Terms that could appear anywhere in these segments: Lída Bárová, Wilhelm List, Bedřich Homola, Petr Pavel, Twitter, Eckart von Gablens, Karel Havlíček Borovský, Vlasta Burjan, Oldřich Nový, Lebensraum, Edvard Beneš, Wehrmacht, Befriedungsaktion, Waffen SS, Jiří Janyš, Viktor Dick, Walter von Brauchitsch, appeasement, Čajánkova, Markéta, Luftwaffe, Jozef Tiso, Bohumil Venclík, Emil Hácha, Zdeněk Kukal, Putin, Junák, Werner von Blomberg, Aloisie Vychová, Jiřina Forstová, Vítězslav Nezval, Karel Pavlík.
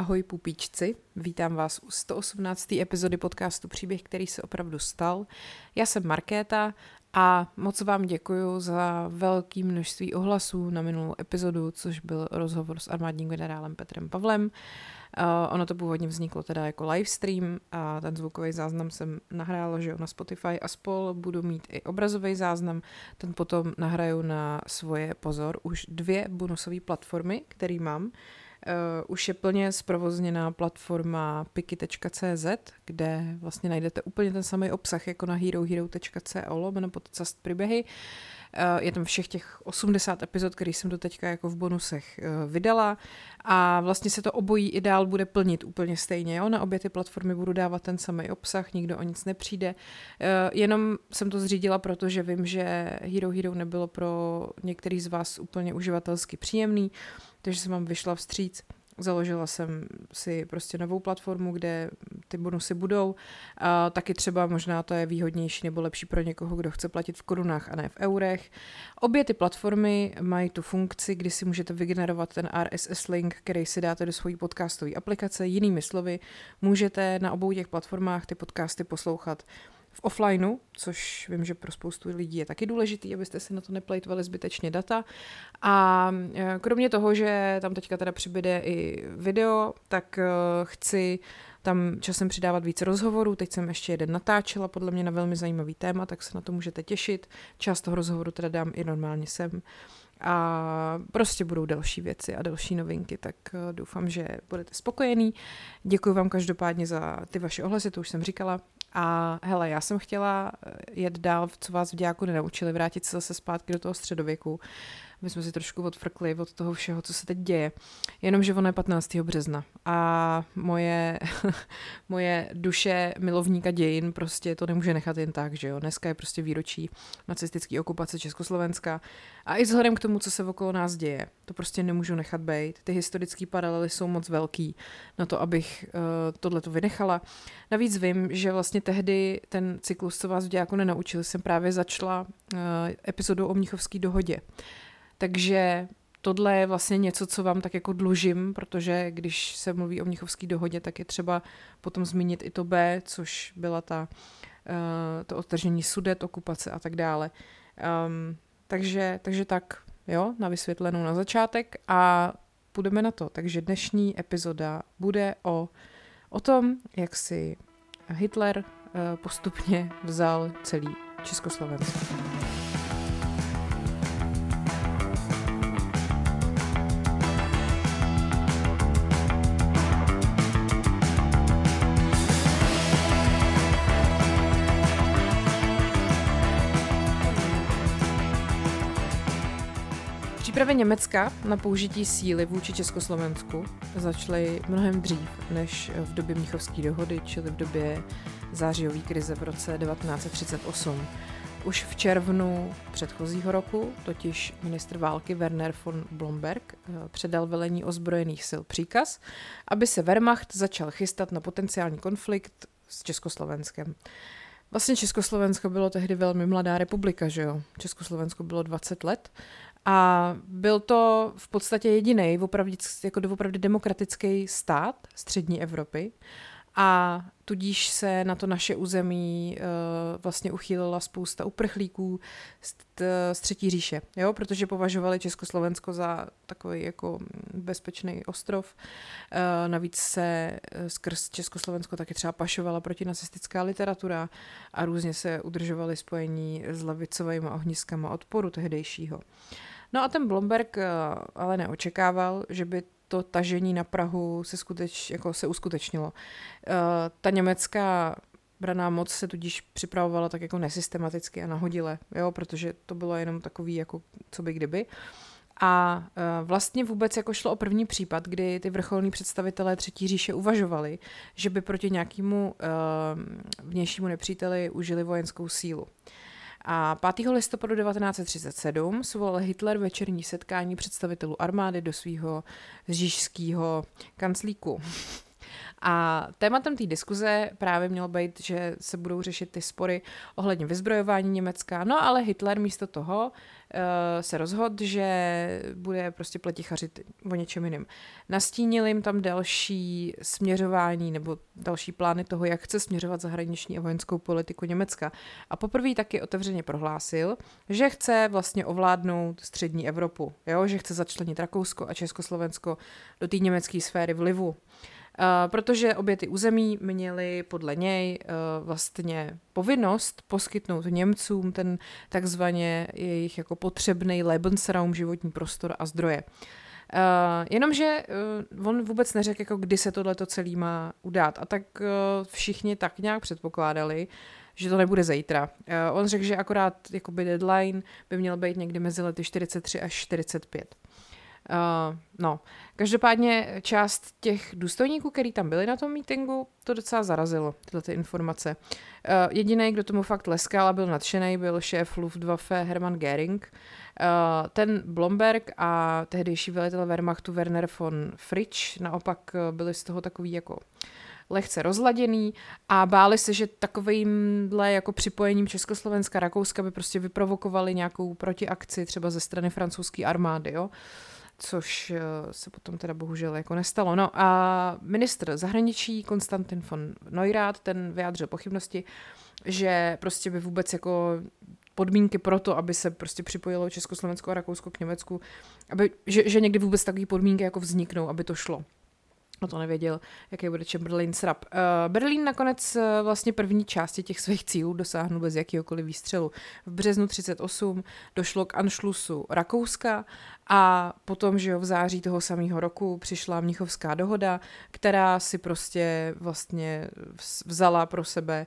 Ahoj pupíčci, vítám vás u 118. epizody podcastu Příběh, který se opravdu stal. Já jsem Markéta a moc vám děkuju za velké množství ohlasů na minulou epizodu, což byl rozhovor s armádním generálem Petrem Pavlem. Ono to původně vzniklo teda jako livestream a ten zvukový záznam jsem nahrála, že jo, na Spotify a spol. Budu mít i obrazový záznam, ten potom nahraju na svoje, pozor, už dvě bonusové platformy, které mám. Už je plně zprovozněná platforma piki.cz, kde vlastně najdete úplně ten samý obsah jako na herohero.co /podcast příběhy. Je tam všech těch 80 epizod, který jsem do teďka jako v bonusech vydala a vlastně se to obojí i dál bude plnit úplně stejně. Jo? Na obě ty platformy budu dávat ten samý obsah, nikdo o nic nepřijde. Jenom jsem to zřídila, protože vím, že Hero Hero nebylo pro některý z vás úplně uživatelsky příjemný, takže jsem vám vyšla vstříc. Založila jsem si prostě novou platformu, kde ty bonusy budou. Taky třeba možná to je výhodnější nebo lepší pro někoho, kdo chce platit v korunách a ne v eurech. Obě ty platformy mají tu funkci, kdy si můžete vygenerovat ten RSS link, který si dáte do svojí podcastové aplikace. Jinými slovy, můžete na obou těch platformách ty podcasty poslouchat v offlineu, což vím, že pro spoustu lidí je taky důležitý, abyste si na to neplejtvali zbytečně data. A kromě toho, že tam teďka teda přibyde i video, tak chci tam časem přidávat více rozhovorů. Teď jsem ještě jeden natáčela, podle mě na velmi zajímavý téma, tak se na to můžete těšit. Část toho rozhovoru teda dám i normálně sem. A prostě budou další věci a další novinky, tak doufám, že budete spokojený. Děkuji vám každopádně za ty vaše ohlasy, to už jsem říkala. A hele, já jsem chtěla jet dál, co vás v dějáku nenaučili, vrátit se zase zpátky do toho středověku. My jsme si trošku odfrkli od toho všeho, co se teď děje. Jenomže ono je 15. března a moje duše milovníka dějin prostě to nemůže nechat jen tak, že jo. Dneska je prostě výročí nacistické okupace Československa a i vzhledem k tomu, co se okolo nás děje, to prostě nemůžu nechat bejt. Ty historické paralely jsou moc velký na to, abych tohleto vynechala. Navíc vím, že vlastně tehdy ten cyklus, co vás v dějáku nenaučili, jsem právě začala epizodou o Mnichovské dohodě. Takže tohle je vlastně něco, co vám tak jako dlužím, protože když se mluví o Mnichovské dohodě, tak je třeba potom zmínit i to B, což byla to odtržení Sudet, okupace a tak dále. Takže tak, jo, na vysvětlenou na začátek a půjdeme na to. Takže dnešní epizoda bude o tom, jak si Hitler postupně vzal celý Československo. Přípravy Německa na použití síly vůči Československu začaly mnohem dřív než v době Mnichovské dohody, čili v době zářijové krize v roce 1938. Už v červnu předchozího roku totiž ministr války Werner von Blomberg předal velení ozbrojených sil příkaz, aby se Wehrmacht začal chystat na potenciální konflikt s Československem. Vlastně Československo bylo tehdy velmi mladá republika, že jo? Československo bylo 20 let. A byl to v podstatě jediný, jako doopravdy demokratický stát střední Evropy a tudíž se na to naše území vlastně uchýlila spousta uprchlíků z Třetí říše, jo? Protože považovali Československo za takový jako bezpečný ostrov. Navíc se skrz Československo taky třeba pašovala protinacistická literatura a různě se udržovaly spojení s levicovými ohniskama odporu tehdejšího. No a ten Blomberg ale neočekával, že by to tažení na Prahu se uskutečnilo. Ta německá braná moc se tudíž připravovala tak jako nesystematicky a nahodile, jo, protože to bylo jenom takový jako co by kdyby. A vlastně vůbec jako šlo o první případ, kdy ty vrcholní představitelé Třetí říše uvažovali, že by proti nějakému vnějšímu nepříteli užili vojenskou sílu. A 5. listopadu 1937 svolal Hitler večerní setkání představitelů armády do svého říšského kanclíku. A tématem té diskuze právě mělo být, že se budou řešit ty spory ohledně vyzbrojování Německa. No ale Hitler místo toho se rozhodl, že bude prostě pletichařit o něčem jiným. Nastínil jim tam další směřování nebo další plány toho, jak chce směřovat zahraniční a vojenskou politiku Německa. A poprvé taky otevřeně prohlásil, že chce vlastně ovládnout střední Evropu, jo? Že chce začlenit Rakousko a Československo do té německé sféry vlivu. Protože obě ty území měly podle něj vlastně povinnost poskytnout Němcům ten takzvaně jejich jako potřebný Lebensraum, životní prostor a zdroje. Jenomže on vůbec neřekl, jako kdy se tohleto celé má udát. A tak všichni tak nějak předpokládali, že to nebude zítra. On řekl, že akorát jakoby deadline by měl být někdy mezi lety 43 až 45. No, každopádně část těch důstojníků, který tam byli na tom meetingu, to docela zarazilo, tyhle ty informace. Jediný, kdo tomu fakt leskal a byl nadšený, byl šéf Luftwaffe Hermann Göring. Ten Blomberg a tehdejší velitel Wehrmachtu Werner von Fritsch naopak byli z toho takový jako lehce rozladěný a báli se, že takovýmhle jako připojením Československa, Rakouska by prostě vyprovokovali nějakou protiakci třeba ze strany francouzské armády, jo? Což se potom teda bohužel jako nestalo. No a ministr zahraničí Konstantin von Neurath, ten vyjádřil pochybnosti, že prostě by vůbec jako podmínky pro to, aby se prostě připojilo Československo a Rakousko k Německu, že někdy vůbec takové podmínky jako vzniknou, aby to šlo. No to nevěděl, jaký bude Chamberlain srap. Berlín nakonec vlastně první části těch svých cílů dosáhnul bez jakýhokoliv výstřelu. V březnu 1938 došlo k anšlusu Rakouska a potom, že jo, v září toho samého roku přišla Mnichovská dohoda, která si prostě vlastně vzala pro sebe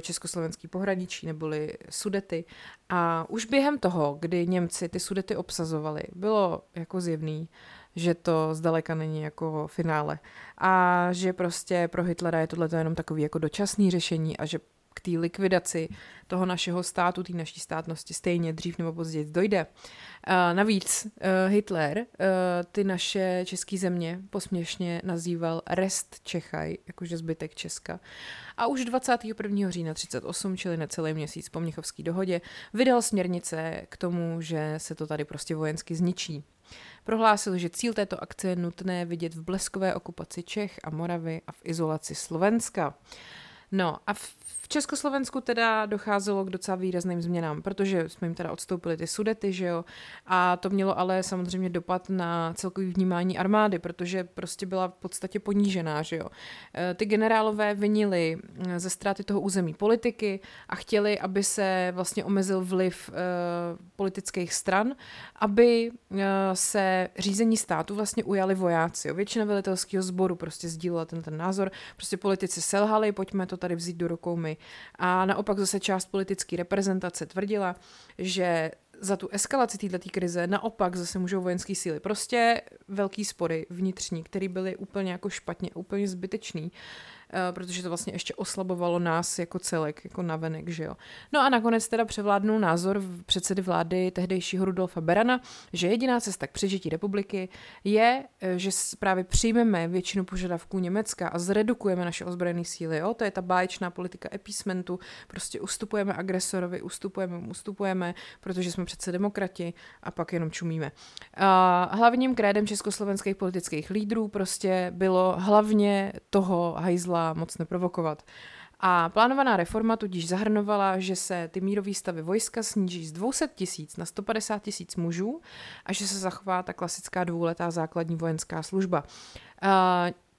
československý pohraničí, neboli Sudety. A už během toho, kdy Němci ty Sudety obsazovali, bylo jako zjevný, že to zdaleka není jako finále a že prostě pro Hitlera je tohleto jenom takový jako dočasný řešení a že k té likvidaci toho našeho státu, té naší státnosti stejně dřív nebo později dojde. Navíc Hitler ty naše české země posměšně nazýval Rest-Tschechei, jakože zbytek Česka. A už 21. října 1938, čili necelý měsíc po Mnichovské dohodě, vydal směrnice k tomu, že se to tady prostě vojensky zničí. Prohlásil, že cíl této akce je nutné vidět v bleskové okupaci Čech a Moravy a v izolaci Slovenska. No a v Československu teda docházelo k docela výrazným změnám, protože jsme jim teda odstoupili ty Sudety, že jo, a to mělo ale samozřejmě dopad na celkové vnímání armády, protože prostě byla v podstatě ponížená, že jo. Ty generálové vinili ze ztráty toho území politiky a chtěli, aby se vlastně omezil vliv politických stran, aby se řízení státu vlastně ujali vojáci, jo. Většina velitelského sboru prostě sdílela ten názor, prostě politici selhali, pojďme to tady vzít do rukou my. A naopak zase část politické reprezentace tvrdila, že za tu eskalaci této krize naopak zase můžou vojenské síly. Prostě velký spory vnitřní, které byly úplně jako špatně, úplně zbytečný, protože to vlastně ještě oslabovalo nás jako celek, jako navenek, že jo. No a nakonec teda převládnul názor předsedy vlády tehdejšího Rudolfa Berana, že jediná cesta k přežití republiky je, že právě přijmeme většinu požadavků Německa a zredukujeme naše ozbrojené síly, jo. To je ta báječná politika appeasementu, prostě ustupujeme agresorovi, ustupujeme, protože jsme přece demokrati a pak jenom čumíme. A hlavním krédem československých politických lídrů prostě bylo hlavně toho hajzla moc neprovokovat. A plánovaná reforma tudíž zahrnovala, že se ty mírový stavy vojska sníží z 200 000 na 150 000 mužů a že se zachová ta klasická dvouletá základní vojenská služba.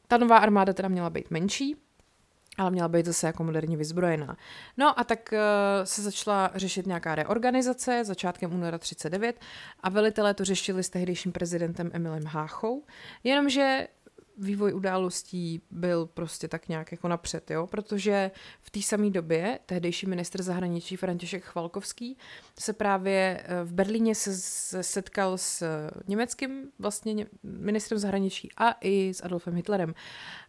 Ta nová armáda teda měla být menší, ale měla být zase jako moderně vyzbrojená. No a tak se začala řešit nějaká reorganizace začátkem února 1939 a velitelé to řešili s tehdejším prezidentem Emilem Háchou, jenomže vývoj událostí byl prostě tak nějak jako napřed, jo? Protože v té samé době tehdejší ministr zahraničí František Chvalkovský se právě v Berlíně setkal s německým vlastně ministrem zahraničí a i s Adolfem Hitlerem.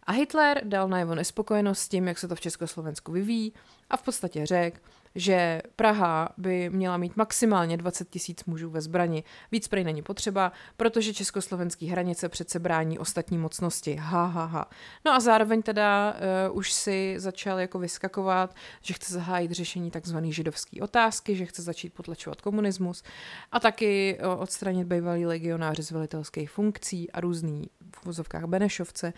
A Hitler dal najevo nespokojenost s tím, jak se to v Československu vyvíjí a v podstatě řekl, že Praha by měla mít maximálně 20 000 mužů ve zbrani. Víc prej není potřeba, protože československý hranice přece brání ostatní mocnosti. Ha, ha, ha. No a zároveň teda už si začal jako vyskakovat, že chce zahájit řešení takzvané židovské otázky, že chce začít potlačovat komunismus a taky odstranit bývalí legionáři z velitelských funkcí a různý v vozovkách Benešovce,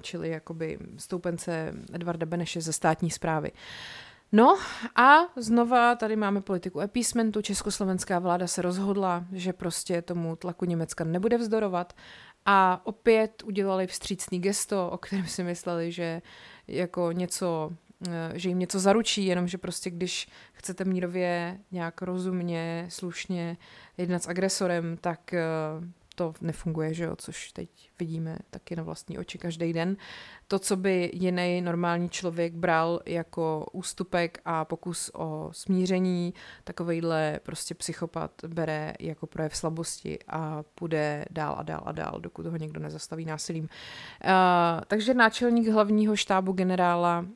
čili jakoby stoupence Edvarda Beneše ze státní správy. No a znova tady máme politiku appeasementu. Československá vláda se rozhodla, že prostě tomu tlaku Německa nebude vzdorovat a opět udělali vstřícný gesto, o kterém si mysleli, že jako něco, že jim něco zaručí, jenomže prostě když chcete mírově nějak rozumně, slušně jednat s agresorem, tak to nefunguje, že jo, což teď vidíme taky na vlastní oči každý den. To, co by jiný normální člověk bral jako ústupek a pokus o smíření, takovejhle prostě psychopat bere jako projev slabosti a půjde dál a dál a dál, dokud ho někdo nezastaví násilím. Takže náčelník hlavního štábu generála,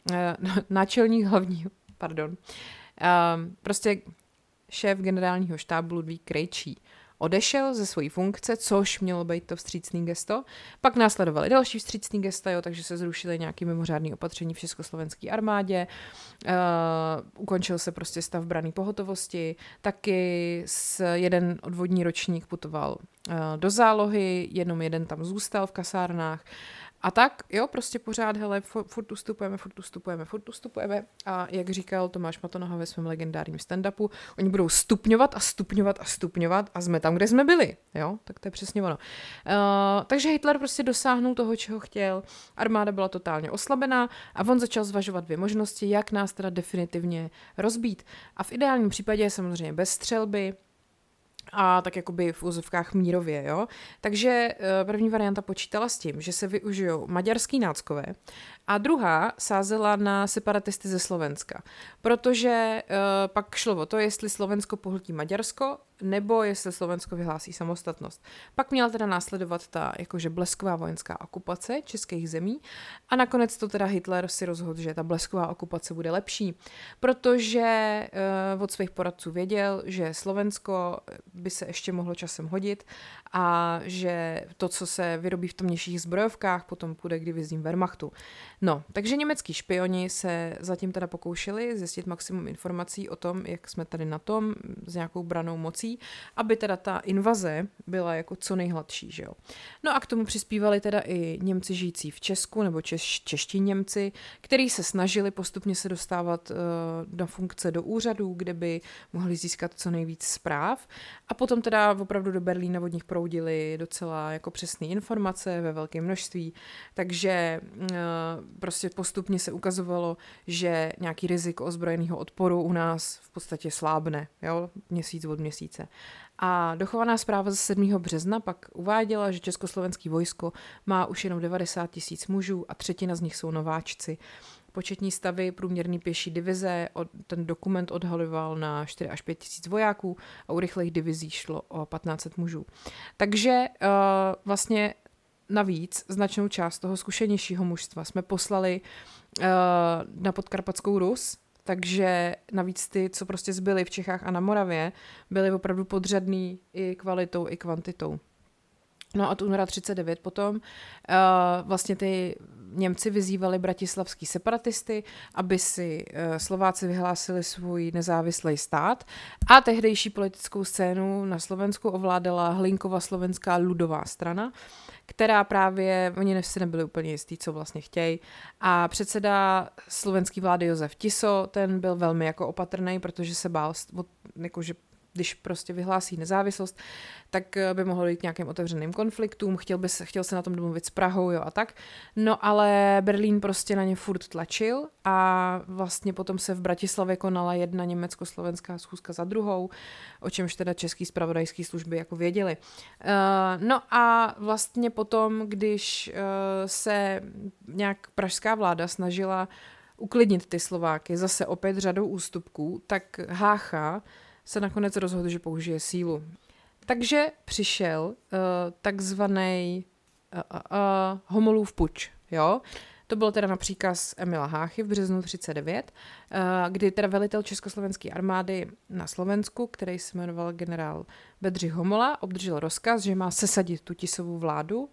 prostě šéf generálního štábu Ludvík Krejčí odešel ze své funkce, což mělo být to vstřícný gesto. Pak následovaly další vstřícný gesta, jo, takže se zrušily nějaké mimořádné opatření v československé armádě, ukončil se prostě stav branné pohotovosti, taky jeden odvodní ročník putoval do zálohy, jenom jeden tam zůstal v kasárnách. A tak, jo, prostě pořád, hele, furt ustupujeme. A jak říkal Tomáš Matonoha ve svém legendárním stand-upu, oni budou stupňovat a jsme tam, kde jsme byli, jo, tak to je přesně ono. Takže Hitler prostě dosáhnul toho, čeho chtěl, armáda byla totálně oslabená a on začal zvažovat dvě možnosti, jak nás teda definitivně rozbít. A v ideálním případě samozřejmě bez střelby, a tak jakoby v úzovkách mírově, jo. Takže první varianta počítala s tím, že se využijou maďarský náckové a druhá sázela na separatisty ze Slovenska, protože pak šlo o to, jestli Slovensko pohltí Maďarsko, nebo jestli Slovensko vyhlásí samostatnost. Pak měla teda následovat ta jakože blesková vojenská okupace českých zemí a nakonec to teda Hitler si rozhodl, že ta blesková okupace bude lepší, protože od svých poradců věděl, že Slovensko by se ještě mohlo časem hodit a že to, co se vyrobí v tamnějších zbrojovkách, potom půjde k divizím Wehrmachtu. No, takže německý špioni se zatím teda pokoušeli zjistit maximum informací o tom, jak jsme tady na tom s nějakou branou mocí, aby teda ta invaze byla jako co nejhladší, že jo. No a k tomu přispívali teda i Němci žijící v Česku, nebo čeští Němci, kteří se snažili postupně se dostávat do funkce, do úřadů, kde by mohli získat co nejvíc zpráv. A potom teda opravdu do Berlína od nich proudili docela jako přesné informace ve velkém množství, takže prostě postupně se ukazovalo, že nějaký riziko ozbrojeného odporu u nás v podstatě slábne, jo, měsíc od měsíce. A dochovaná zpráva ze 7. března pak uváděla, že československý vojsko má už jenom 90 000 mužů a 1/3 z nich jsou nováčci. Početní stavy průměrný pěší divize, ten dokument odhaloval na 4 až 5 000 vojáků a u rychlých divizí šlo o 1500 mužů. Takže vlastně navíc značnou část toho zkušenějšího mužstva jsme poslali na Podkarpatskou Rus. Takže navíc ty, co prostě zbyly v Čechách a na Moravě, byly opravdu podřadný i kvalitou, i kvantitou. No a od února 1939 potom vlastně ty Němci vyzývali bratislavský separatisty, aby si Slováci vyhlásili svůj nezávislý stát a tehdejší politickou scénu na Slovensku ovládala Hlinkova slovenská ludová strana, která právě, oni si nebyli úplně jistí, co vlastně chtějí. A předseda slovenský vlády Jozef Tiso, ten byl velmi jako opatrný, protože se bál, jakože když prostě vyhlásí nezávislost, tak by mohlo jít k nějakým otevřeným konfliktům, chtěl se na tom domluvit s Prahou, jo, a tak. No ale Berlín prostě na ně furt tlačil a vlastně potom se v Bratislavě konala jedna německo-slovenská schůzka za druhou, o čemž teda český zpravodajské služby jako věděli. No a vlastně potom, když se nějak pražská vláda snažila uklidnit ty Slováky zase opět řadou ústupků, tak Hácha se nakonec rozhodl, že použije sílu. Takže přišel takzvaný Homolův puč, jo. To bylo teda na příkaz Emila Háchy v březnu 1939, kdy teda velitel československé armády na Slovensku, který se jmenoval generál Bedřich Homola, obdržel rozkaz, že má sesadit tu Tisovu vládu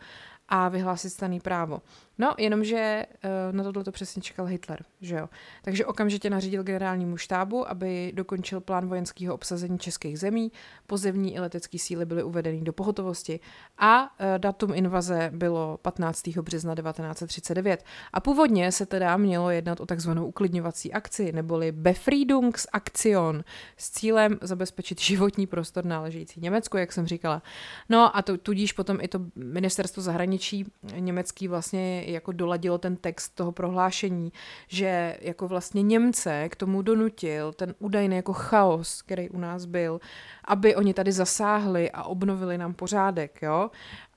a vyhlásit stanné právo. No, jenomže na tohleto přesně čekal Hitler, že jo. Takže okamžitě nařídil generálnímu štábu, aby dokončil plán vojenského obsazení českých zemí, pozemní i letecké síly byly uvedeny do pohotovosti a datum invaze bylo 15. března 1939. A původně se teda mělo jednat o takzvanou uklidňovací akci, neboli Befriedungsaktion, s cílem zabezpečit životní prostor náležející Německu, jak jsem říkala. No a tudíž potom i to ministerstvo zahraničí německý vlastně jako doladilo ten text toho prohlášení, že jako vlastně Němce k tomu donutil ten údajný jako chaos, který u nás byl, aby oni tady zasáhli a obnovili nám pořádek, jo?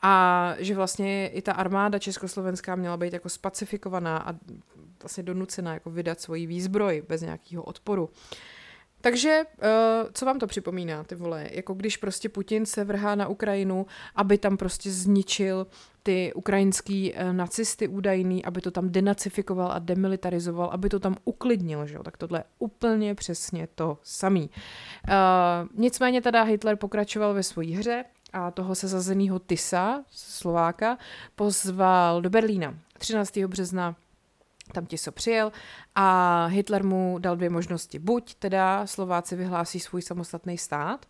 A že vlastně i ta armáda československá měla být jako spacifikovaná a vlastně donucená jako vydat svoji výzbroj bez nějakého odporu. Takže co vám to připomíná, ty vole? Jako když prostě Putin se vrhá na Ukrajinu, aby tam prostě zničil ty ukrajinský nacisty údajný, aby to tam denacifikoval a demilitarizoval, aby to tam uklidnil, že jo? Tak tohle je úplně přesně to samý. Nicméně teda Hitler pokračoval ve své hře a toho sesazeného Tisa, Slováka, pozval do Berlína 13. března. Tam Tiso přijel a Hitler mu dal dvě možnosti. Buď teda Slováci vyhlásí svůj samostatný stát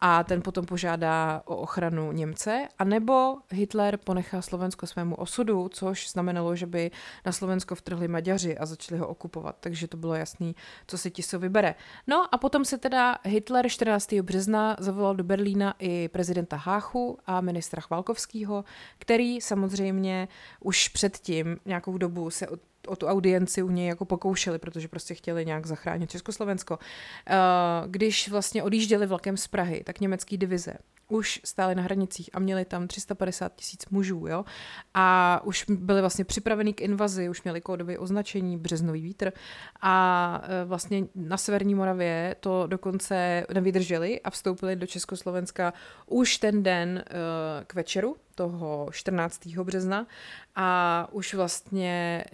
a ten potom požádá o ochranu Němce, anebo Hitler ponechá Slovensko svému osudu, což znamenalo, že by na Slovensko vtrhli Maďaři a začali ho okupovat. Takže to bylo jasný, co si Tiso vybere. No a potom se teda Hitler 14. března zavolal do Berlína i prezidenta Háchu a ministra Chvalkovského, který samozřejmě už předtím nějakou dobu se o tu audienci u něj jako pokoušeli, protože prostě chtěli nějak zachránit Československo. Když vlastně odjížděli vlakem z Prahy, tak německý divize už stály na hranicích a měli tam 350 000 mužů, jo? A už byli vlastně připraveni k invazi, už měli kódové označení březnový vítr a vlastně na Severní Moravě to dokonce nevydrželi a vstoupili do Československa už ten den k večeru, toho 14. března a už vlastně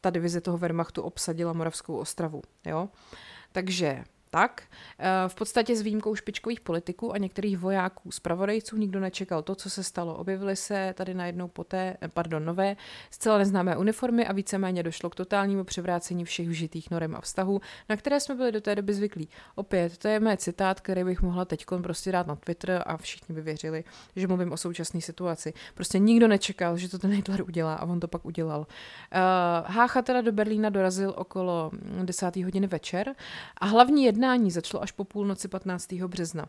ta divize toho Wehrmachtu obsadila Moravskou Ostravu, jo? Takže tak. V podstatě s výjimkou špičkových politiků a některých vojáků, zpravodajců, nikdo nečekal to, co se stalo. Objevily se tady najednou nové, zcela neznámé uniformy a víceméně došlo k totálnímu převrácení všech vžitých norem a vztahů, na které jsme byli do té doby zvyklí. Opět, to je mé citát, který bych mohla teďkon prostě dát na Twitter a všichni by věřili, že mluvím o současné situaci. Prostě nikdo nečekal, že to ten Hitler udělá a on to pak udělal. Hácha teda do Berlína dorazil okolo 10. hodiny večer a hlavní jednání začalo až po půlnoci 15. března.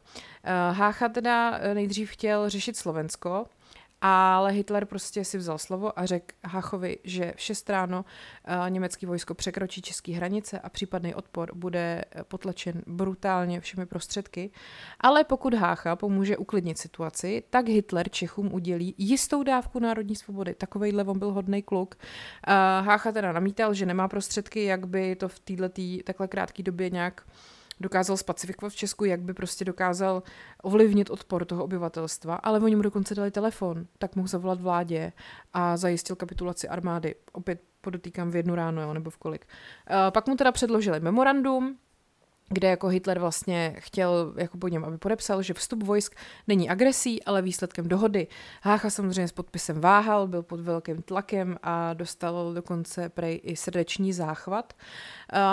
Hácha teda nejdřív chtěl řešit Slovensko, ale Hitler prostě si vzal slovo a řekl Háchovi, že v 6 ráno německý vojsko překročí české hranice a případný odpor bude potlačen brutálně všemi prostředky. Ale pokud Hácha pomůže uklidnit situaci, tak Hitler Čechům udělí jistou dávku národní svobody. Takovejhle on byl hodnej kluk. Hácha teda namítal, že nemá prostředky, jak by to v této takhle krátké době nějak dokázal spacifikovat v Česku, jak by prostě dokázal ovlivnit odpor toho obyvatelstva, ale oni mu dokonce dali telefon, tak mohl zavolat vládě a zajistil kapitulaci armády. Opět podotýkám v 1 ráno, jo, nebo v kolik. Pak mu teda předložili memorandum, kde jako Hitler vlastně chtěl jako po něm, aby podepsal, že vstup vojsk není agresí, ale výsledkem dohody. Hácha samozřejmě s podpisem váhal, byl pod velkým tlakem a dostal dokonce prej i srdeční záchvat,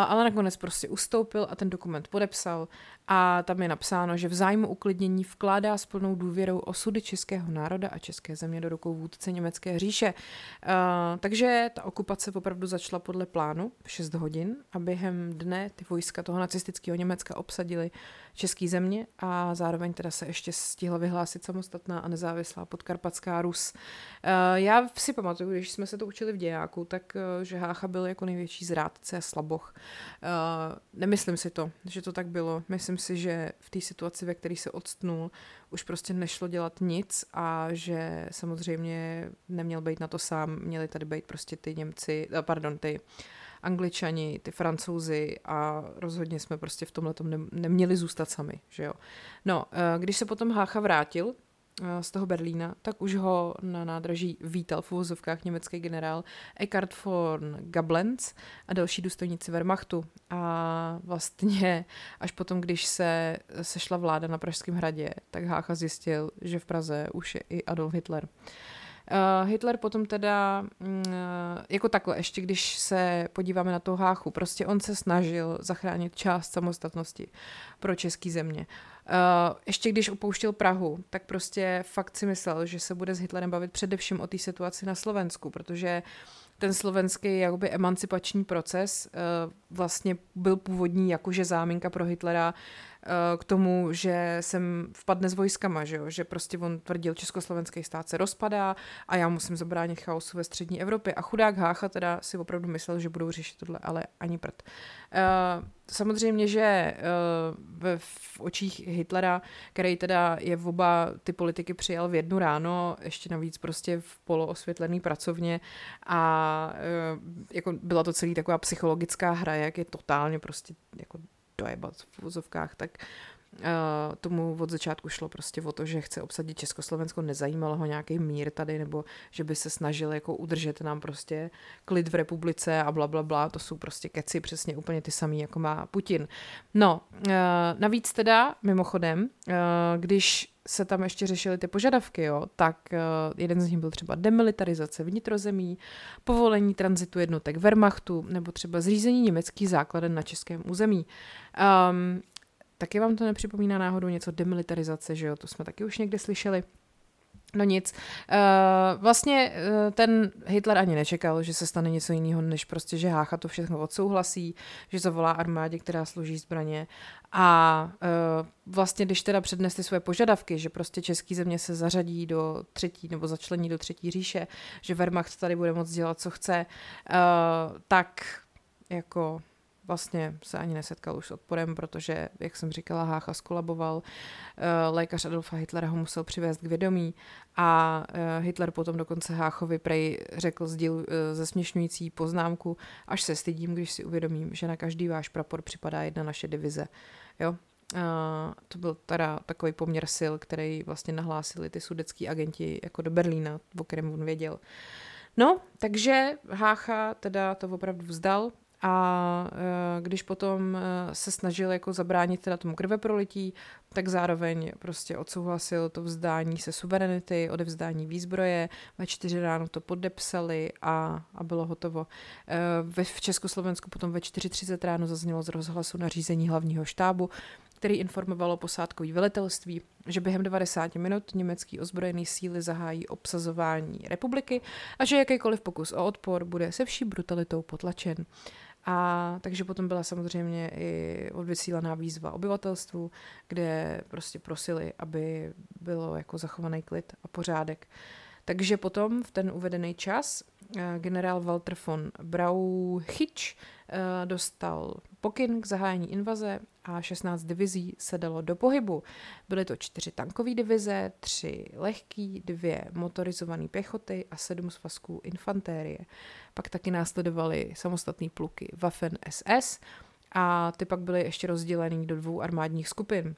ale nakonec prostě ustoupil a ten dokument podepsal a tam je napsáno, že v zájmu uklidnění vkládá s plnou důvěrou osudy českého národa a české země do rukou vůdce německé říše. Takže ta okupace opravdu začala podle plánu v 6 hodin a během dne ty vojska toho nacistického Německa obsadili české země a zároveň teda se ještě stihla vyhlásit samostatná a nezávislá podkarpatská Rus. Já si pamatuju, když jsme se to učili v dějáku, tak že Hácha byl jako největší zrádce a slaboch. Nemyslím si to, že to tak bylo. Myslím si, že v té situaci, ve které se odstnul, už prostě nešlo dělat nic a že samozřejmě neměl být na to sám, měli tady být prostě ty ty Angličani, ty Francouzi a rozhodně jsme prostě v tomhletom neměli zůstat sami, že jo. No, když se potom Hácha vrátil z toho Berlína, tak už ho na nádraží vítal v uvozovkách německý generál Eckart von Gablens a další důstojníci Wehrmachtu. A vlastně až potom, když se sešla vláda na Pražském hradě, tak Hácha zjistil, že v Praze už je i Adolf Hitler. Hitler potom teda, jako takhle, ještě když se podíváme na toho Háchu, prostě on se snažil zachránit část samostatnosti pro český země. Ještě když opouštěl Prahu, tak prostě fakt si myslel, že se bude s Hitlerem bavit především o té situaci na Slovensku, protože ten slovenský jakoby emancipační proces vlastně byl původní jakože záminka pro Hitlera k tomu, že sem vpadne s vojskama, že jo? Že prostě on tvrdil, československý stát se rozpadá a já musím zabránit chaosu ve střední Evropě. A chudák Hácha teda si opravdu myslel, že budou řešit tohle, ale ani prd. Samozřejmě, že v očích Hitlera, který teda je oba ty politiky přijal v jednu ráno, ještě navíc prostě v poloosvětlený pracovně a jako byla to celý taková psychologická hra, jak je totálně prostě jako dojebat v vozovkách, tak tomu od začátku šlo prostě o to, že chce obsadit Československo, nezajímalo ho nějaký mír tady, nebo že by se snažil jako udržet nám prostě klid v republice a blablabla, bla, bla. To jsou prostě keci přesně úplně ty samý, jako má Putin. No, navíc teda, mimochodem, když se tam ještě řešily ty požadavky, jo, tak jeden z nich byl třeba demilitarizace vnitrozemí, povolení tranzitu jednotek Wehrmachtu, nebo třeba zřízení německých základen na českém území. Taky vám to nepřipomíná náhodou něco demilitarizace, že jo, to jsme taky už někde slyšeli. No nic. Vlastně ten Hitler ani nečekal, že se stane něco jiného, než prostě, že Hácha to všechno odsouhlasí, že zavolá armádě, která složí zbraně. A vlastně, když teda přednesli svoje požadavky, že prostě český země se zařadí do třetí nebo začlení do třetí říše, že Wehrmacht tady bude moct dělat, co chce, tak jako vlastně se ani nesetkal už s odporem, protože, jak jsem říkala, Hácha skolaboval, lékař Adolfa Hitlera ho musel přivést k vědomí a Hitler potom dokonce Háchovi prej řekl zesměšňující poznámku, až se stydím, když si uvědomím, že na každý váš prapor připadá jedna naše divize. Jo? To byl teda takový poměr sil, který vlastně nahlásili ty sudetský agenti jako do Berlína, o kterém on věděl. No, takže Hácha teda to opravdu vzdal. A když potom se snažil jako zabránit teda tomu krveprolití, tak zároveň prostě odsouhlasil to vzdání se suverenity, odevzdání výzbroje, ve 4 ráno to podepsali a bylo hotovo. V Československu potom ve 4:30 ráno zaznělo z rozhlasu nařízení hlavního štábu, který informovalo posádkový velitelství, že během 90 minut německý ozbrojený síly zahájí obsazování republiky a že jakýkoliv pokus o odpor bude se vší brutalitou potlačen. A takže potom byla samozřejmě i odvysílaná výzva obyvatelstvu, kde prostě prosili, aby bylo jako zachovaný klid a pořádek. Takže potom v ten uvedený čas generál Walter von Brauchitsch dostal pokyn k zahájení invaze a 16 divizí se dalo do pohybu. Byly to 4 tankové divize, 3 lehký, 2 motorizované pěchoty a 7 svazků infantérie. Pak taky následovaly samostatné pluky Waffen SS a ty pak byly ještě rozdělený do 2 armádních skupin.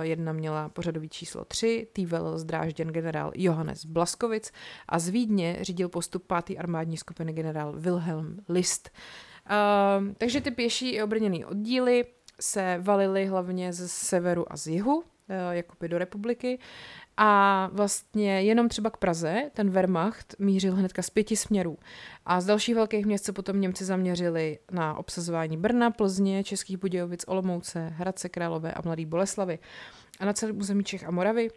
Jedna měla pořadový číslo 3, tý velel zdrážděn generál Johannes Blaskovic a z Vídně řídil postup 5. armádní skupiny generál Wilhelm List. Takže ty pěší i obrněný oddíly se valily hlavně ze severu a z jihu, jakoby do republiky. A vlastně jenom třeba k Praze ten Wehrmacht mířil hnedka z 5 směrů. A z dalších velkých měst se potom Němci zaměřili na obsazování Brna, Plzně, Českých Budějovic, Olomouce, Hradce Králové a Mladé Boleslavi. A na celém území Čech a Moravy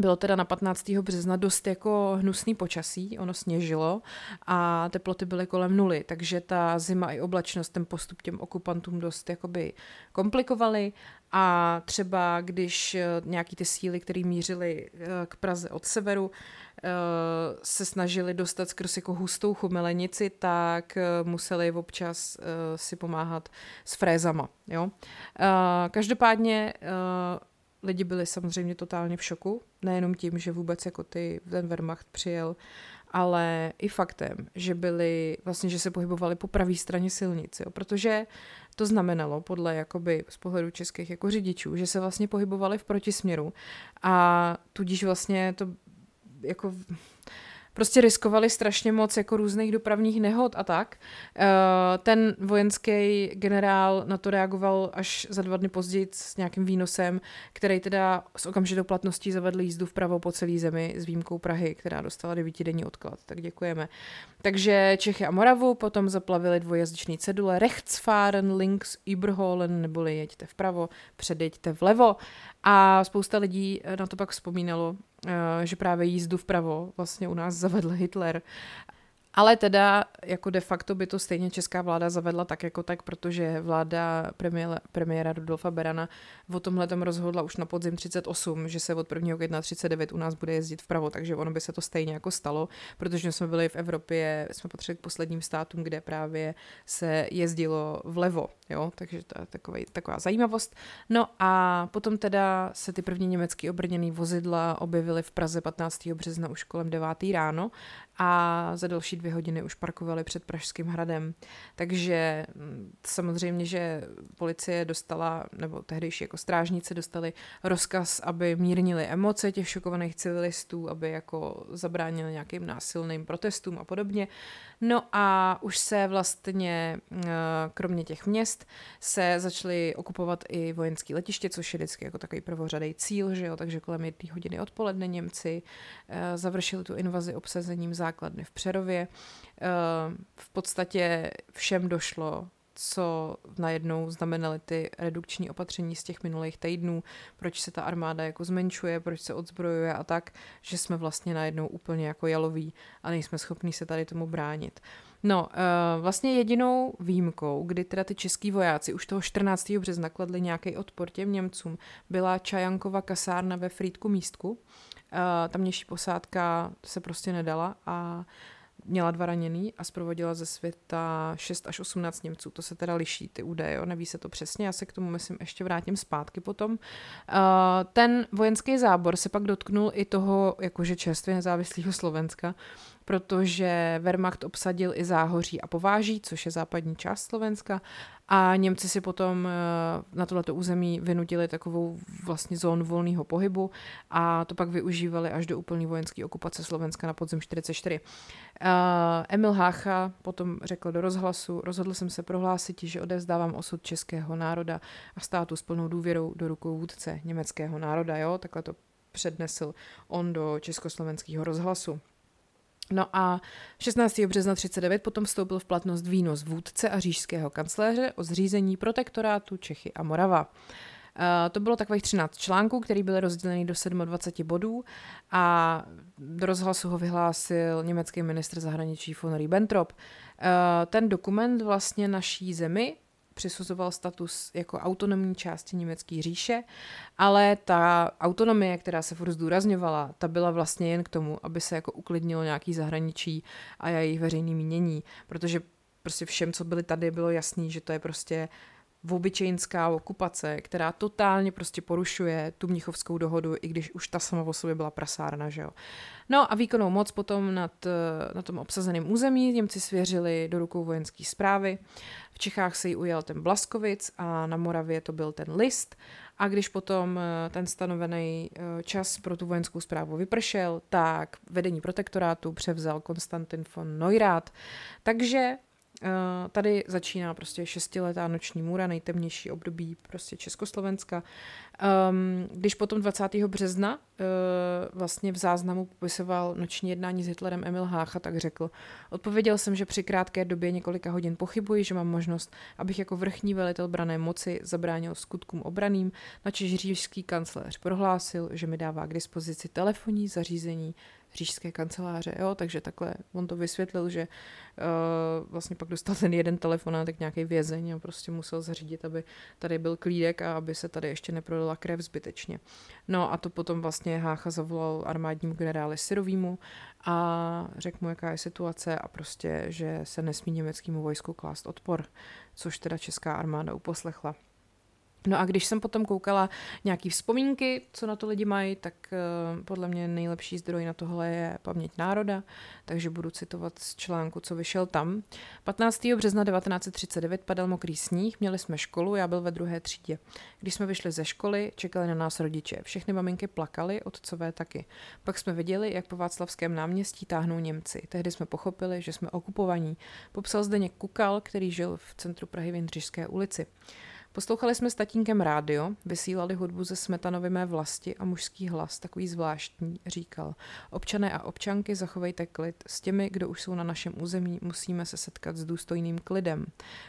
bylo teda na 15. března dost jako hnusný počasí, ono sněžilo a teploty byly kolem 0, takže ta zima i oblačnost ten postup těm okupantům dost jakoby komplikovaly a třeba když nějaký ty síly, které mířily k Praze od severu, se snažili dostat skrz jako hustou chumelenici, tak museli občas si pomáhat s frézama. Jo? Každopádně lidi byli samozřejmě totálně v šoku, nejenom tím, že vůbec jako ten Wehrmacht přijel ale i faktem, že byli, vlastně, že se pohybovali po pravé straně silnice, protože to znamenalo podle jakoby z pohledu českých jako řidičů, že se vlastně pohybovali v protisměru a tudíž vlastně to jako prostě riskovali strašně moc jako různých dopravních nehod a tak. Ten vojenský generál na to reagoval až za 2 dny později s nějakým výnosem, který teda s okamžitou platností zavedl jízdu vpravo po celé zemi s výjimkou Prahy, která dostala 9denní odklad. Tak děkujeme. Takže Čechy a Moravu potom zaplavili dvojjazyčné cedule Rechtsfahren links überholen, neboli jeďte vpravo, předjeďte vlevo. A spousta lidí na to pak vzpomínalo, že právě jízdu vpravo vlastně u nás zavedl Hitler. Ale teda jako de facto by to stejně česká vláda zavedla tak jako tak, protože vláda premiéra Rudolfa Berana o tomhletom rozhodla už na podzim 1938, že se od 1. května 1939 u nás bude jezdit vpravo, takže ono by se to stejně jako stalo, protože jsme byli v Evropě, jsme patřili k posledním státům, kde právě se jezdilo vlevo, jo, takže to je taková zajímavost. No a potom teda se ty první německý obrněný vozidla objevily v Praze 15. března už kolem 9. ráno a za další 2 hodiny už parkovali před Pražským hradem. Takže samozřejmě, že policie dostala, nebo tehdejší jako strážníci dostali rozkaz, aby mírnili emoce těch šokovaných civilistů, aby jako zabránili nějakým násilným protestům a podobně. No a už se vlastně, kromě těch měst, se začaly okupovat i vojenské letiště, což je vždycky jako takový prvořadej cíl, že jo? Takže kolem 1 hodiny odpoledne Němci završili tu invazi obsazením základny v Přerově. V podstatě všem došlo, co najednou znamenaly ty redukční opatření z těch minulých týdnů, proč se ta armáda jako zmenšuje, proč se odzbrojuje a tak, že jsme vlastně najednou úplně jako jaloví a nejsme schopní se tady tomu bránit. No, vlastně jedinou výjimkou, kdy teda ty český vojáci už toho 14. března kladli nějaký odpor těm Němcům, byla Čajankova kasárna ve Frýdku Místku. Tamnější posádka se prostě nedala a měla 2 raněný a zprovodila ze světa 6 až 18 Němců. To se teda liší, ty údaje, jo? Neví se to přesně, já se k tomu myslím ještě vrátím zpátky potom. Ten vojenský zábor se pak dotknul i toho jakože čerstvě nezávislého Slovenska, protože Wehrmacht obsadil i Záhoří a Pováží, což je západní část Slovenska, a Němci si potom na tohleto území vynutili takovou vlastně zónu volného pohybu a to pak využívali až do úplné vojenské okupace Slovenska na podzim 1944. Emil Hácha potom řekl do rozhlasu: rozhodl jsem se prohlásit, že odevzdávám osud českého národa a státu s plnou důvěrou do rukou vůdce německého národa. Jo? Takhle to přednesl on do československého rozhlasu. No a 16. března 1939 potom vstoupil v platnost výnos vůdce a říšského kancléře o zřízení protektorátu Čechy a Morava. To bylo takových 13 článků, které byly rozděleny do 27 bodů a do rozhlasu ho vyhlásil německý ministr zahraničí von Ribbentrop. Ten dokument vlastně naší zemi přisuzoval status jako autonomní části německé říše, ale ta autonomie, která se furt zdůrazňovala, ta byla vlastně jen k tomu, aby se jako uklidnilo nějaký zahraničí a jejich veřejný mínění, protože prostě všem, co byli tady, bylo jasný, že to je prostě obyčejnská okupace, která totálně prostě porušuje tu mnichovskou dohodu, i když už ta sama o sobě byla prasárna, že jo. No a výkonnou moc potom na tom obsazeném území Němci svěřili do rukou vojenské správy. V Čechách se jí ujel ten Blaskovic a na Moravě to byl ten List. A když potom ten stanovený čas pro tu vojenskou správu vypršel, tak vedení protektorátu převzal Konstantin von Neurath. Takže tady začíná prostě 6letá noční můra, nejtemnější období prostě Československa. Když potom 20. března vlastně v záznamu popisoval noční jednání s Hitlerem Emil Hácha, tak řekl: odpověděl jsem, že při krátké době několika hodin pochybuji, že mám možnost, abych jako vrchní velitel branné moci zabránil skutkům obraným, načež říšský kancléř prohlásil, že mi dává k dispozici telefonní zařízení říšské kanceláře, jo, takže takhle on to vysvětlil, že vlastně pak dostal ten jeden telefonát, tak nějaký vězeň a prostě musel zařídit, aby tady byl klídek a aby se tady ještě neprodala krev zbytečně. No a to potom vlastně Hácha zavolal armádnímu generáli Syrovýmu a řekl mu, jaká je situace a prostě, že se nesmí německému vojsku klást odpor, což teda česká armáda uposlechla. No a když jsem potom koukala nějaký vzpomínky, co na to lidi mají, tak podle mě nejlepší zdroj na tohle je Paměť národa, takže budu citovat z článku, co vyšel tam. 15. března 1939 padal mokrý sníh, měli jsme školu, já byl ve 2. třídě. Když jsme vyšli ze školy, čekali na nás rodiče. Všechny maminky plakaly, otcové taky. Pak jsme viděli, jak po Václavském náměstí táhnou Němci. Tehdy jsme pochopili, že jsme okupovaní. Popsal Zdeněk Kukal, který žil v centru Prahy v Jindřišské ulici. Poslouchali jsme s tatínkem rádio, vysílali hudbu ze Smetanovy Mé vlasti a mužský hlas, takový zvláštní, říkal. Občané a občanky, zachovejte klid. S těmi, kdo už jsou na našem území, musíme se setkat s důstojným klidem.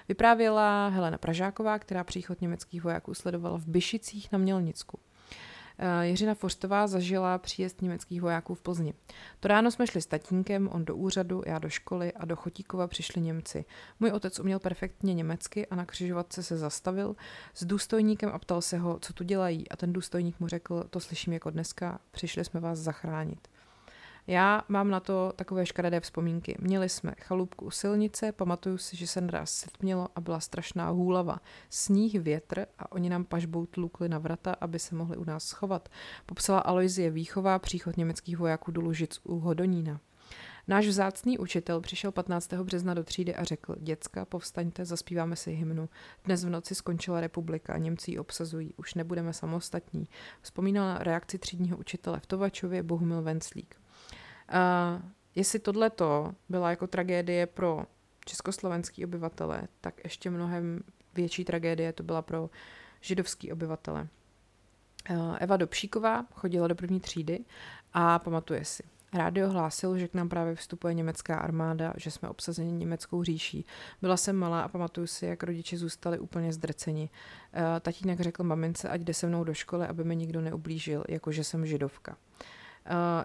Vyprávěla Helena Pražáková, která příchod německých vojáků sledovala v Byšicích na Mělnicku. Jiřina Forstová zažila příjezd německých vojáků v Plzni. To ráno jsme šli s tatínkem, on do úřadu, já do školy a do Chotíkova přišli Němci. Můj otec uměl perfektně německy a na křižovatce se zastavil s důstojníkem a ptal se ho, co tu dělají, a ten důstojník mu řekl, to slyším jako dneska, přišli jsme vás zachránit. Já mám na to takové škaredé vzpomínky. Měli jsme chalupku u silnice, pamatuju si, že se naraz setmělo a byla strašná hůlava. Sníh, větr a oni nám pažbou tlukli na vrata, aby se mohli u nás schovat. Popsala Aloisie Vychová příchod německých vojáků do Lužic u Hodonína. Náš vzácný učitel přišel 15. března do třídy a řekl, děcka, povstaňte, zaspíváme si hymnu. Dnes v noci skončila republika, Němci ji obsazují, už nebudeme samostatní. Vzpomínala reakci třídního učitele v Tovačově Bohumil Venclík. Jestli tohleto byla jako tragédie pro československý obyvatele, tak ještě mnohem větší tragédie to byla pro židovský obyvatele. Eva Dobšíková chodila do 1. třídy a pamatuje si. Rádio hlásil, že k nám právě vstupuje německá armáda, že jsme obsazeni německou říší. Byla jsem malá a pamatuju si, jak rodiče zůstali úplně zdrceni. Tatínek řekl mamince, ať jde se mnou do školy, aby mi nikdo neublížil, jakože jsem židovka.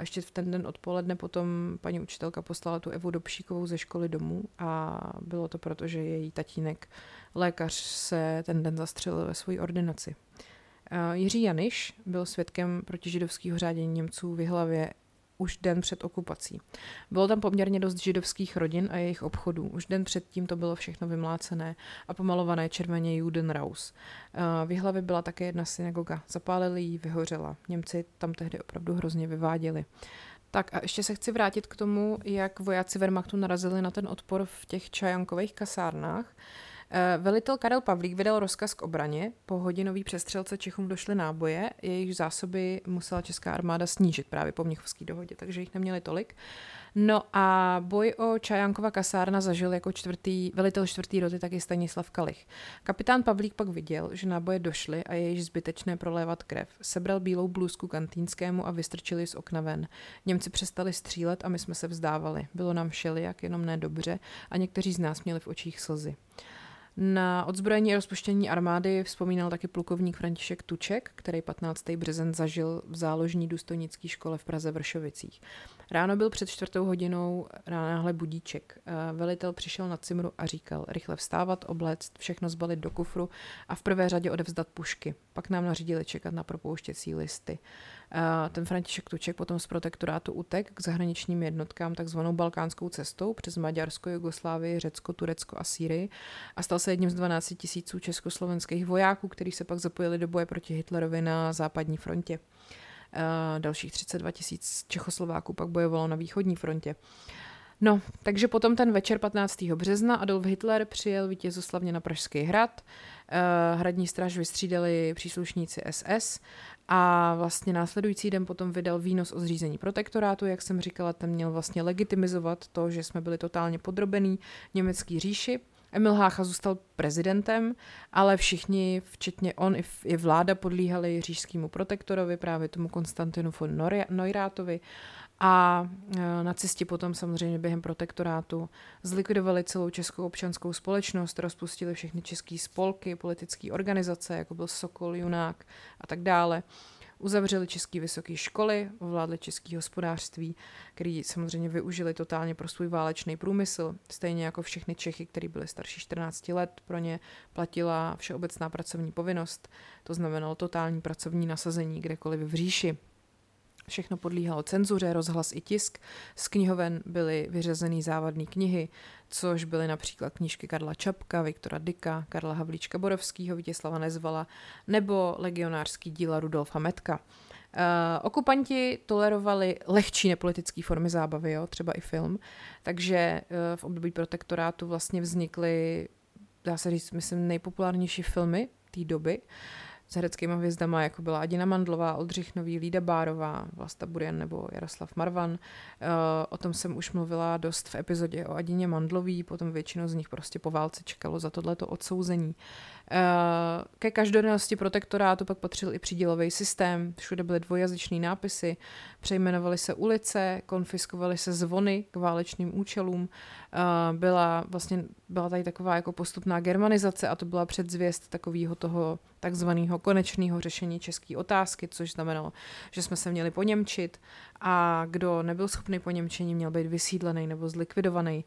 Ještě v ten den odpoledne potom paní učitelka poslala tu Evu Dobšíkovou ze školy domů a bylo to proto, že její tatínek, lékař, se ten den zastřelil ve své ordinaci. Jiří Janyš byl svědkem protižidovského řádění Němců v Jihlavě už den před okupací. Bylo tam poměrně dost židovských rodin a jejich obchodů. Už den předtím to bylo všechno vymlácené a pomalované červeně Judenraus. V Jihlavě byla také jedna synagoga. Zapálili ji, vyhořela. Němci tam tehdy opravdu hrozně vyváděli. Tak a ještě se chci vrátit k tomu, jak vojáci Wehrmachtu narazili na ten odpor v těch čajankových kasárnách. Velitel Karel Pavlík vydal rozkaz k obraně, po hodinové přestřelce Čechům došly náboje, jejich zásoby musela česká armáda snížit právě po Mnichovské dohodě, takže jich neměli tolik. No a boj o Čajánkova kasárna zažil jako velitel 4. roty taky Stanislav Kalich. Kapitán Pavlík pak viděl, že náboje došly a je již zbytečné prolévat krev. Sebral bílou blůzku Kantýnskému a vystrčili z okna ven. Němci přestali střílet a my jsme se vzdávali. Bylo nám všelijak, jenom ne dobře, a někteří z nás měli v očích slzy. Na odzbrojení a rozpuštění armády vzpomínal taky plukovník František Tuček, který 15. březen zažil v záložní důstojnické škole v Praze Vršovicích. Ráno byl před 4. hodinou náhle budíček. Velitel přišel na cimru a říkal, rychle vstávat, obléct, všechno zbalit do kufru a v prvé řadě odevzdat pušky. Pak nám nařídili čekat na propouštěcí listy. Ten František Tuček potom z protektorátu utek k zahraničním jednotkám takzvanou balkánskou cestou přes Maďarsko, Jugoslávii, Řecko, Turecko a Sýrii a stal se jedním z 12 000 československých vojáků, kteří se pak zapojili do boje proti Hitlerovi na západní frontě. Dalších 32 000 Čechoslováků pak bojovalo na východní frontě. No, takže potom ten večer 15. března Adolf Hitler přijel vítězoslavně na Pražský hrad, hradní stráž vystřídali příslušníci SS a vlastně následující den potom vydal výnos o zřízení protektorátu, jak jsem říkala, ten měl vlastně legitimizovat to, že jsme byli totálně podrobený německý říši. Emil Hácha zůstal prezidentem, ale všichni, včetně on i vláda, podlíhali říšskému protektorovi, právě tomu Konstantinu von Neuráthovi. A nacisti potom samozřejmě během protektorátu zlikvidovali celou českou občanskou společnost, rozpustili všechny české spolky, politické organizace, jako byl Sokol, Junák a tak dále. Uzavřeli české vysoké školy, ovládli české hospodářství, který samozřejmě využili totálně pro svůj válečný průmysl. Stejně jako všechny Čechy, kteří byli starší 14 let, pro ně platila všeobecná pracovní povinnost. To znamenalo totální pracovní nasazení kdekoliv v říši. Všechno podléhalo cenzuře, rozhlas i tisk. Z knihoven byly vyřazeny závadné knihy, což byly například knížky Karla Čapka, Viktora Dicka, Karla Havlíčka Borovského, Vítězslava Nezvala nebo legionářský díla Rudolfa Metka. Okupanti tolerovali lehčí nepolitické formy zábavy, jo, třeba i film, takže v období protektorátu vlastně vznikly, dá se říct, myslím, nejpopulárnější filmy té doby s hereckýma hvězdama, jako byla Adina Mandlová, Oldřich Nový, Lída Bárová, Vlasta Burjan nebo Jaroslav Marvan. O tom jsem už mluvila dost v epizodě o Adině Mandlový, potom většinu z nich prostě po válce čekalo za tohleto odsouzení. Ke každodennosti protektorátu pak patřil i přídělový systém, všude byly dvojjazyčné nápisy, přejmenovaly se ulice, konfiskovaly se zvony k válečným účelům, byla tady taková jako postupná germanizace a to byla předzvěst takového toho takzvaného konečného řešení české otázky, což znamenalo, že jsme se měli poněmčit a kdo nebyl schopný poněmčení, měl být vysídlený nebo zlikvidovaný.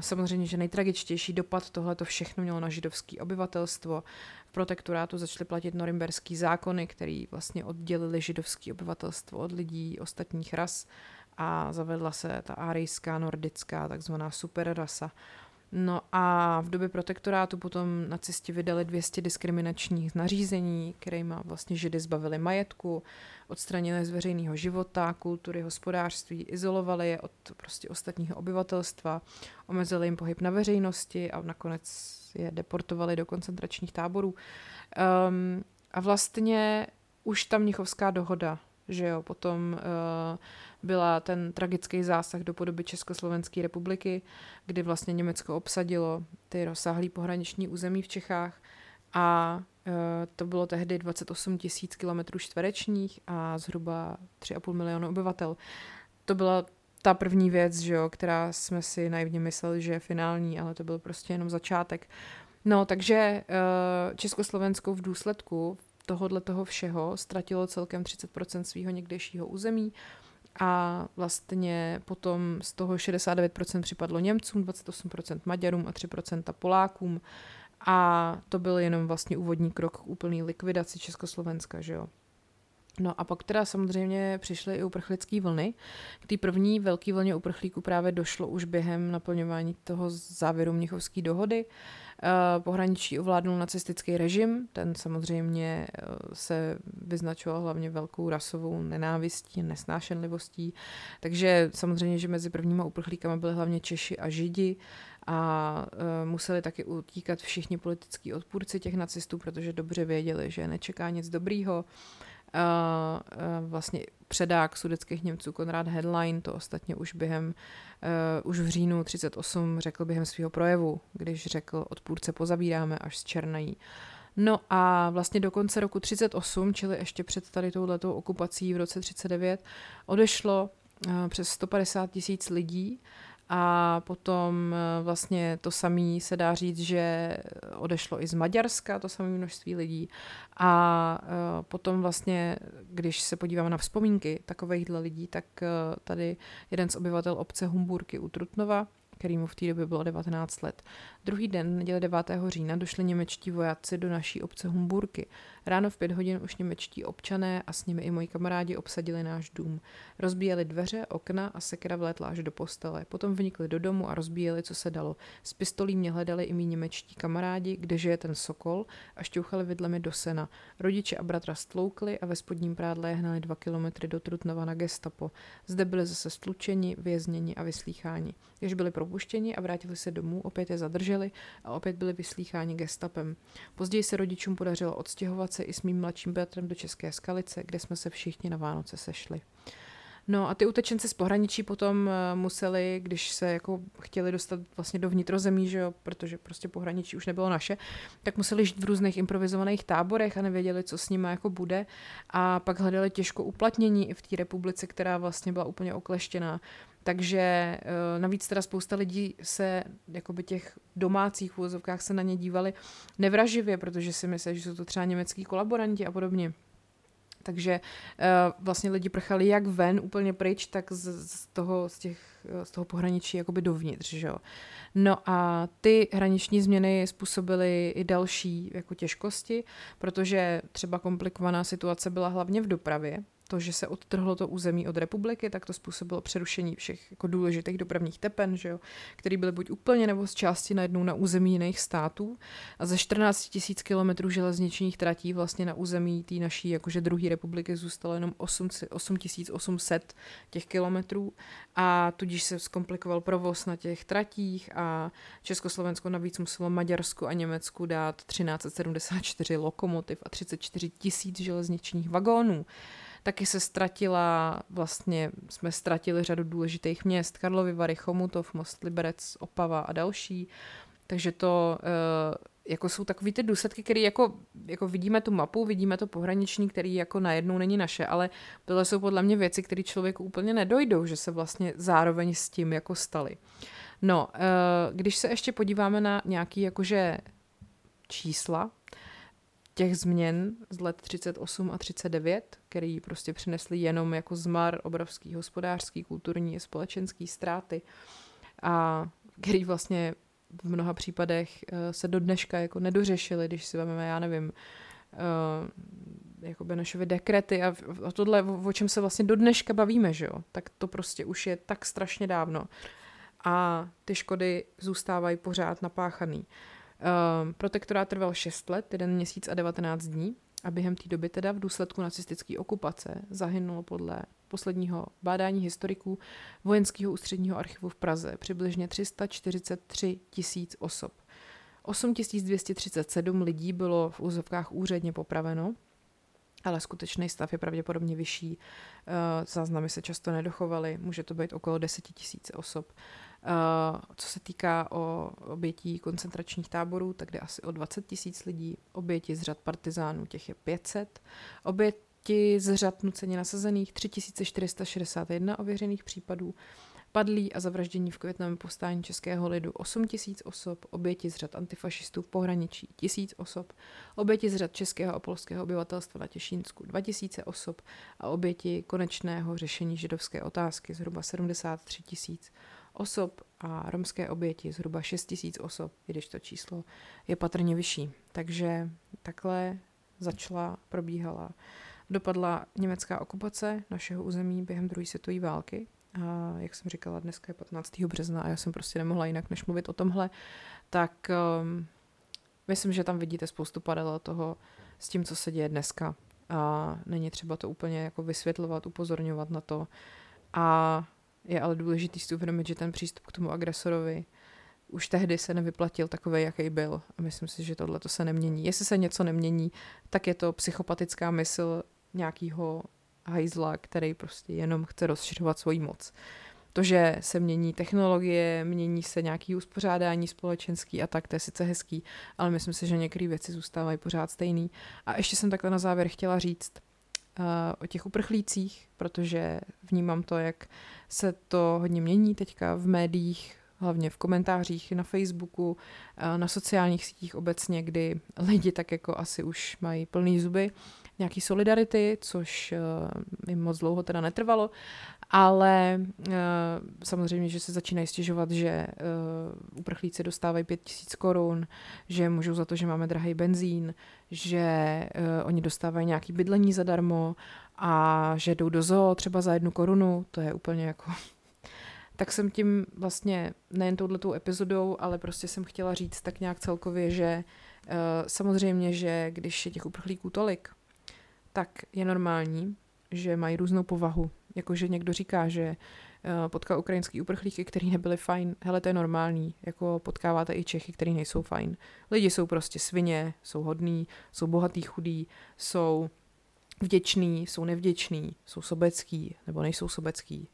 Samozřejmě, že nejtragičtější dopad tohle to všechno mělo na židovské obyvatelstvo. V protektorátu začaly platit norimberský zákony, který vlastně oddělili židovské obyvatelstvo od lidí ostatních ras a zavedla se ta árijská, nordická, takzvaná superrasa. No a v době protektorátu potom nacisti vydali 200 diskriminačních nařízení, kterými vlastně židy zbavili majetku, odstranili z veřejného života, kultury, hospodářství, izolovali je od prostě ostatního obyvatelstva, omezili jim pohyb na veřejnosti a nakonec je deportovali do koncentračních táborů. A vlastně už ta Mnichovská dohoda, že jo, potom byla ten tragický zásah do podoby Československé republiky, kdy vlastně Německo obsadilo ty rozsáhlý pohraniční území v Čechách a to bylo tehdy 28 000 km² a zhruba 3,5 milionu obyvatel. To byla ta první věc, že jo, která jsme si naivně mysleli, že je finální, ale to byl prostě jenom začátek. No, takže Československo v důsledku tohodle toho všeho ztratilo celkem 30% svého někdejšího území a vlastně potom z toho 69% připadlo Němcům, 28% Maďarům a 3% Polákům a to byl jenom vlastně úvodní krok k úplný likvidaci Československa, že jo. No a pak teda samozřejmě přišly i uprchlické vlny. K té první velké vlně uprchlíků právě došlo už během naplňování toho závěru Mnichovské dohody. Pohraničí ovládnul nacistický režim, ten samozřejmě se vyznačoval hlavně velkou rasovou nenávistí, nesnášenlivostí, takže samozřejmě, že mezi prvníma uprchlíkama byli hlavně Češi a Židi a museli taky utíkat všichni politický odpůrci těch nacistů, protože dobře věděli, že nečeká nic dobrýho. Vlastně předák sudetských Němců Konrad Henlein to ostatně už už v říjnu 1938 řekl během svého projevu, když řekl odpůrce pozavíráme až zčernají. No a vlastně do konce roku 1938, čili ještě před tady touhletou okupací v roce 1939, odešlo přes 150 000 lidí a potom vlastně to samé se dá říct, že odešlo i z Maďarska to samé množství lidí a potom vlastně, když se podíváme na vzpomínky takovejhle lidí, tak tady jeden z obyvatel obce Humburky u Trutnova, kterýmu v té době bylo 19 let. Druhý den, neděle 9. října, došli němečtí vojáci do naší obce Humburky. Ráno v 5 hodin už němečtí občané a s nimi i moji kamarádi obsadili náš dům. Rozbíjeli dveře, okna a sekera vlétla až do postele. Potom vnikli do domu a rozbíjeli, co se dalo. S pistolí mě hledali i mí němečtí kamarádi, kde žije ten sokol, a šťouchali vidlemi do sena. Rodiče a bratra stloukli a ve spodním prádle je hnali 2 kilometry do Trutnova na gestapo. Zde byli zase stlučeni, vězněni a vyslýcháni. Když byli propuštěni a vrátili se domů, opět je zadrželi a opět byli vyslýcháni gestapem. Později se rodičům podařilo odstěhovat se i s mým mladším bratrem do České Skalice, kde jsme se všichni na Vánoce sešli. No a ty utečenci z pohraničí potom museli, když se jako chtěli dostat vlastně do vnitrozemí, že jo, protože prostě pohraničí už nebylo naše, tak museli žít v různých improvizovaných táborech a nevěděli, co s nimi jako bude. A pak hledali těžko uplatnění i v té republice, která vlastně byla úplně okleštěná. Takže navíc teda spousta lidí se, jakoby těch domácích uvozovkách se na ně dívali nevraživě, protože si mysleli, že jsou to třeba německý kolaboranti a podobně. Takže vlastně lidi prchali jak ven úplně pryč, tak z toho pohraničí jakoby dovnitř, že jo. No a ty hraniční změny způsobily i další jako těžkosti, protože třeba komplikovaná situace byla hlavně v dopravě, to, že se odtrhlo to území od republiky, tak to způsobilo přerušení všech jako důležitých dopravních tepen, že jo, který byly buď úplně nebo z části najednou na území jiných států. A ze 14 000 km železničních tratí vlastně na území té naší jakože druhé republiky zůstalo jenom 8 800 těch kilometrů a tudíž se zkomplikoval provoz na těch tratích a Československo navíc muselo Maďarsku a Německu dát 1374 lokomotiv a 34 000 železničních vagónů. Taky se ztratila, vlastně jsme ztratili řadu důležitých měst, Karlovy Vary, Chomutov, Most, Liberec, Opava a další. Takže to jako jsou takový ty důsledky, které jako vidíme tu mapu, vidíme to pohraniční, který jako najednou není naše, ale tohle jsou podle mě věci, které člověku úplně nedojdou, že se vlastně zároveň s tím jako staly. No, když se ještě podíváme na nějaký jakože čísla, těch změn z let 38 a 39, který prostě přinesly jenom jako zmar obrovský hospodářský, kulturní a společenský ztráty a který vlastně v mnoha případech se do dneška jako nedořešily, když si vezmeme, já nevím, jako Benešovy dekrety a tohle, o čem se vlastně do dneška bavíme, že jo, tak to prostě už je tak strašně dávno a ty škody zůstávají pořád napáchaný. Protektorát trval 6 let, 1 měsíc a 19 dní a během té doby teda v důsledku nacistické okupace zahynulo podle posledního bádání historiků Vojenského ústředního archivu v Praze přibližně 343 tisíc osob. 8237 lidí bylo v úzovkách úředně popraveno, ale skutečný stav je pravděpodobně vyšší. Záznamy se často nedochovaly, může to být okolo 10 tisíc osob. Co se týká o obětí koncentračních táborů, tak jde asi o 20 tisíc lidí, oběti z řad partizánů, těch je 500, oběti z řad nuceně nasazených 3461 ověřených případů, padlí a zavraždění v květnovém povstání českého lidu 8 tisíc osob, oběti z řad antifašistů v pohraničí 1000 osob, oběti z řad českého a polského obyvatelstva na Těšínsku 2000 osob a oběti konečného řešení židovské otázky zhruba 73 tisíc osob a romské oběti zhruba 6 tisíc osob, i když to číslo je patrně vyšší. Takže takhle začala, probíhala, dopadla německá okupace našeho území během druhé světové války. A jak jsem říkala, dneska je 15. března a já jsem prostě nemohla jinak než mluvit o tomhle, tak myslím, že tam vidíte spoustu paralel toho s tím, co se děje dneska. A není třeba to úplně jako vysvětlovat, upozorňovat na to. A je ale důležitý si uvědomit, že ten přístup k tomu agresorovi už tehdy se nevyplatil takový, jaký byl. A myslím si, že tohle to se nemění. Jestli se něco nemění, tak je to psychopatická mysl nějakého hajzla, který prostě jenom chce rozšiřovat svoji moc. To, že se mění technologie, mění se nějaké uspořádání společenský a tak, to je sice hezký, ale myslím si, že některé věci zůstávají pořád stejný. A ještě jsem takhle na závěr chtěla říct o těch uprchlících, protože vnímám to, jak se to hodně mění teďka v médiích, hlavně v komentářích, na Facebooku, na sociálních sítích obecně, kdy lidi tak jako asi už mají plný zuby nějaký solidarity, což jim moc dlouho teda netrvalo, ale samozřejmě, že se začínají stěžovat, že uprchlíci dostávají 5 000 korun, že můžou za to, že máme drahý benzín, že oni dostávají nějaké bydlení zadarmo a že jdou do zoo třeba za 1 korunu, to je úplně jako... Tak jsem tím vlastně nejen touhletou epizodou, ale prostě jsem chtěla říct tak nějak celkově, že samozřejmě, že když je těch uprchlíků tolik, tak je normální, že mají různou povahu. Jakože někdo říká, že potká ukrajinský uprchlíky, který nebyli fajn. Hele, to je normální. Jako potkáváte i Čechy, který nejsou fajn. Lidi jsou prostě svině, jsou hodní, jsou bohatý, chudí, jsou vděční, jsou nevděční, jsou sobecký nebo nejsou sobecký.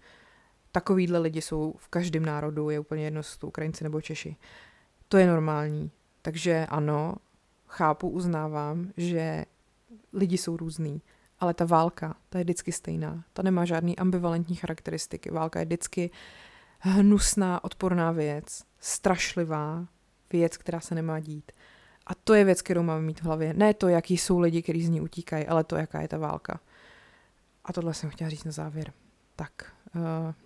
Takovýhle lidi jsou v každém národu, je úplně jedno, jsou to Ukrajinci nebo Češi. To je normální. Takže ano, chápu, uznávám, že lidi jsou různý, ale ta válka, ta je vždycky stejná. Ta nemá žádný ambivalentní charakteristiky. Válka je vždycky hnusná, odporná věc, strašlivá věc, která se nemá dít. A to je věc, kterou máme mít v hlavě. Ne to, jaký jsou lidi, kteří z ní utíkají, ale to, jaká je ta válka. A tohle jsem chtěla říct na závěr. Tak,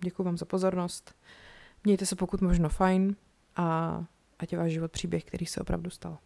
děkuji vám za pozornost. Mějte se pokud možno fajn a ať je váš život příběh, který se opravdu stal.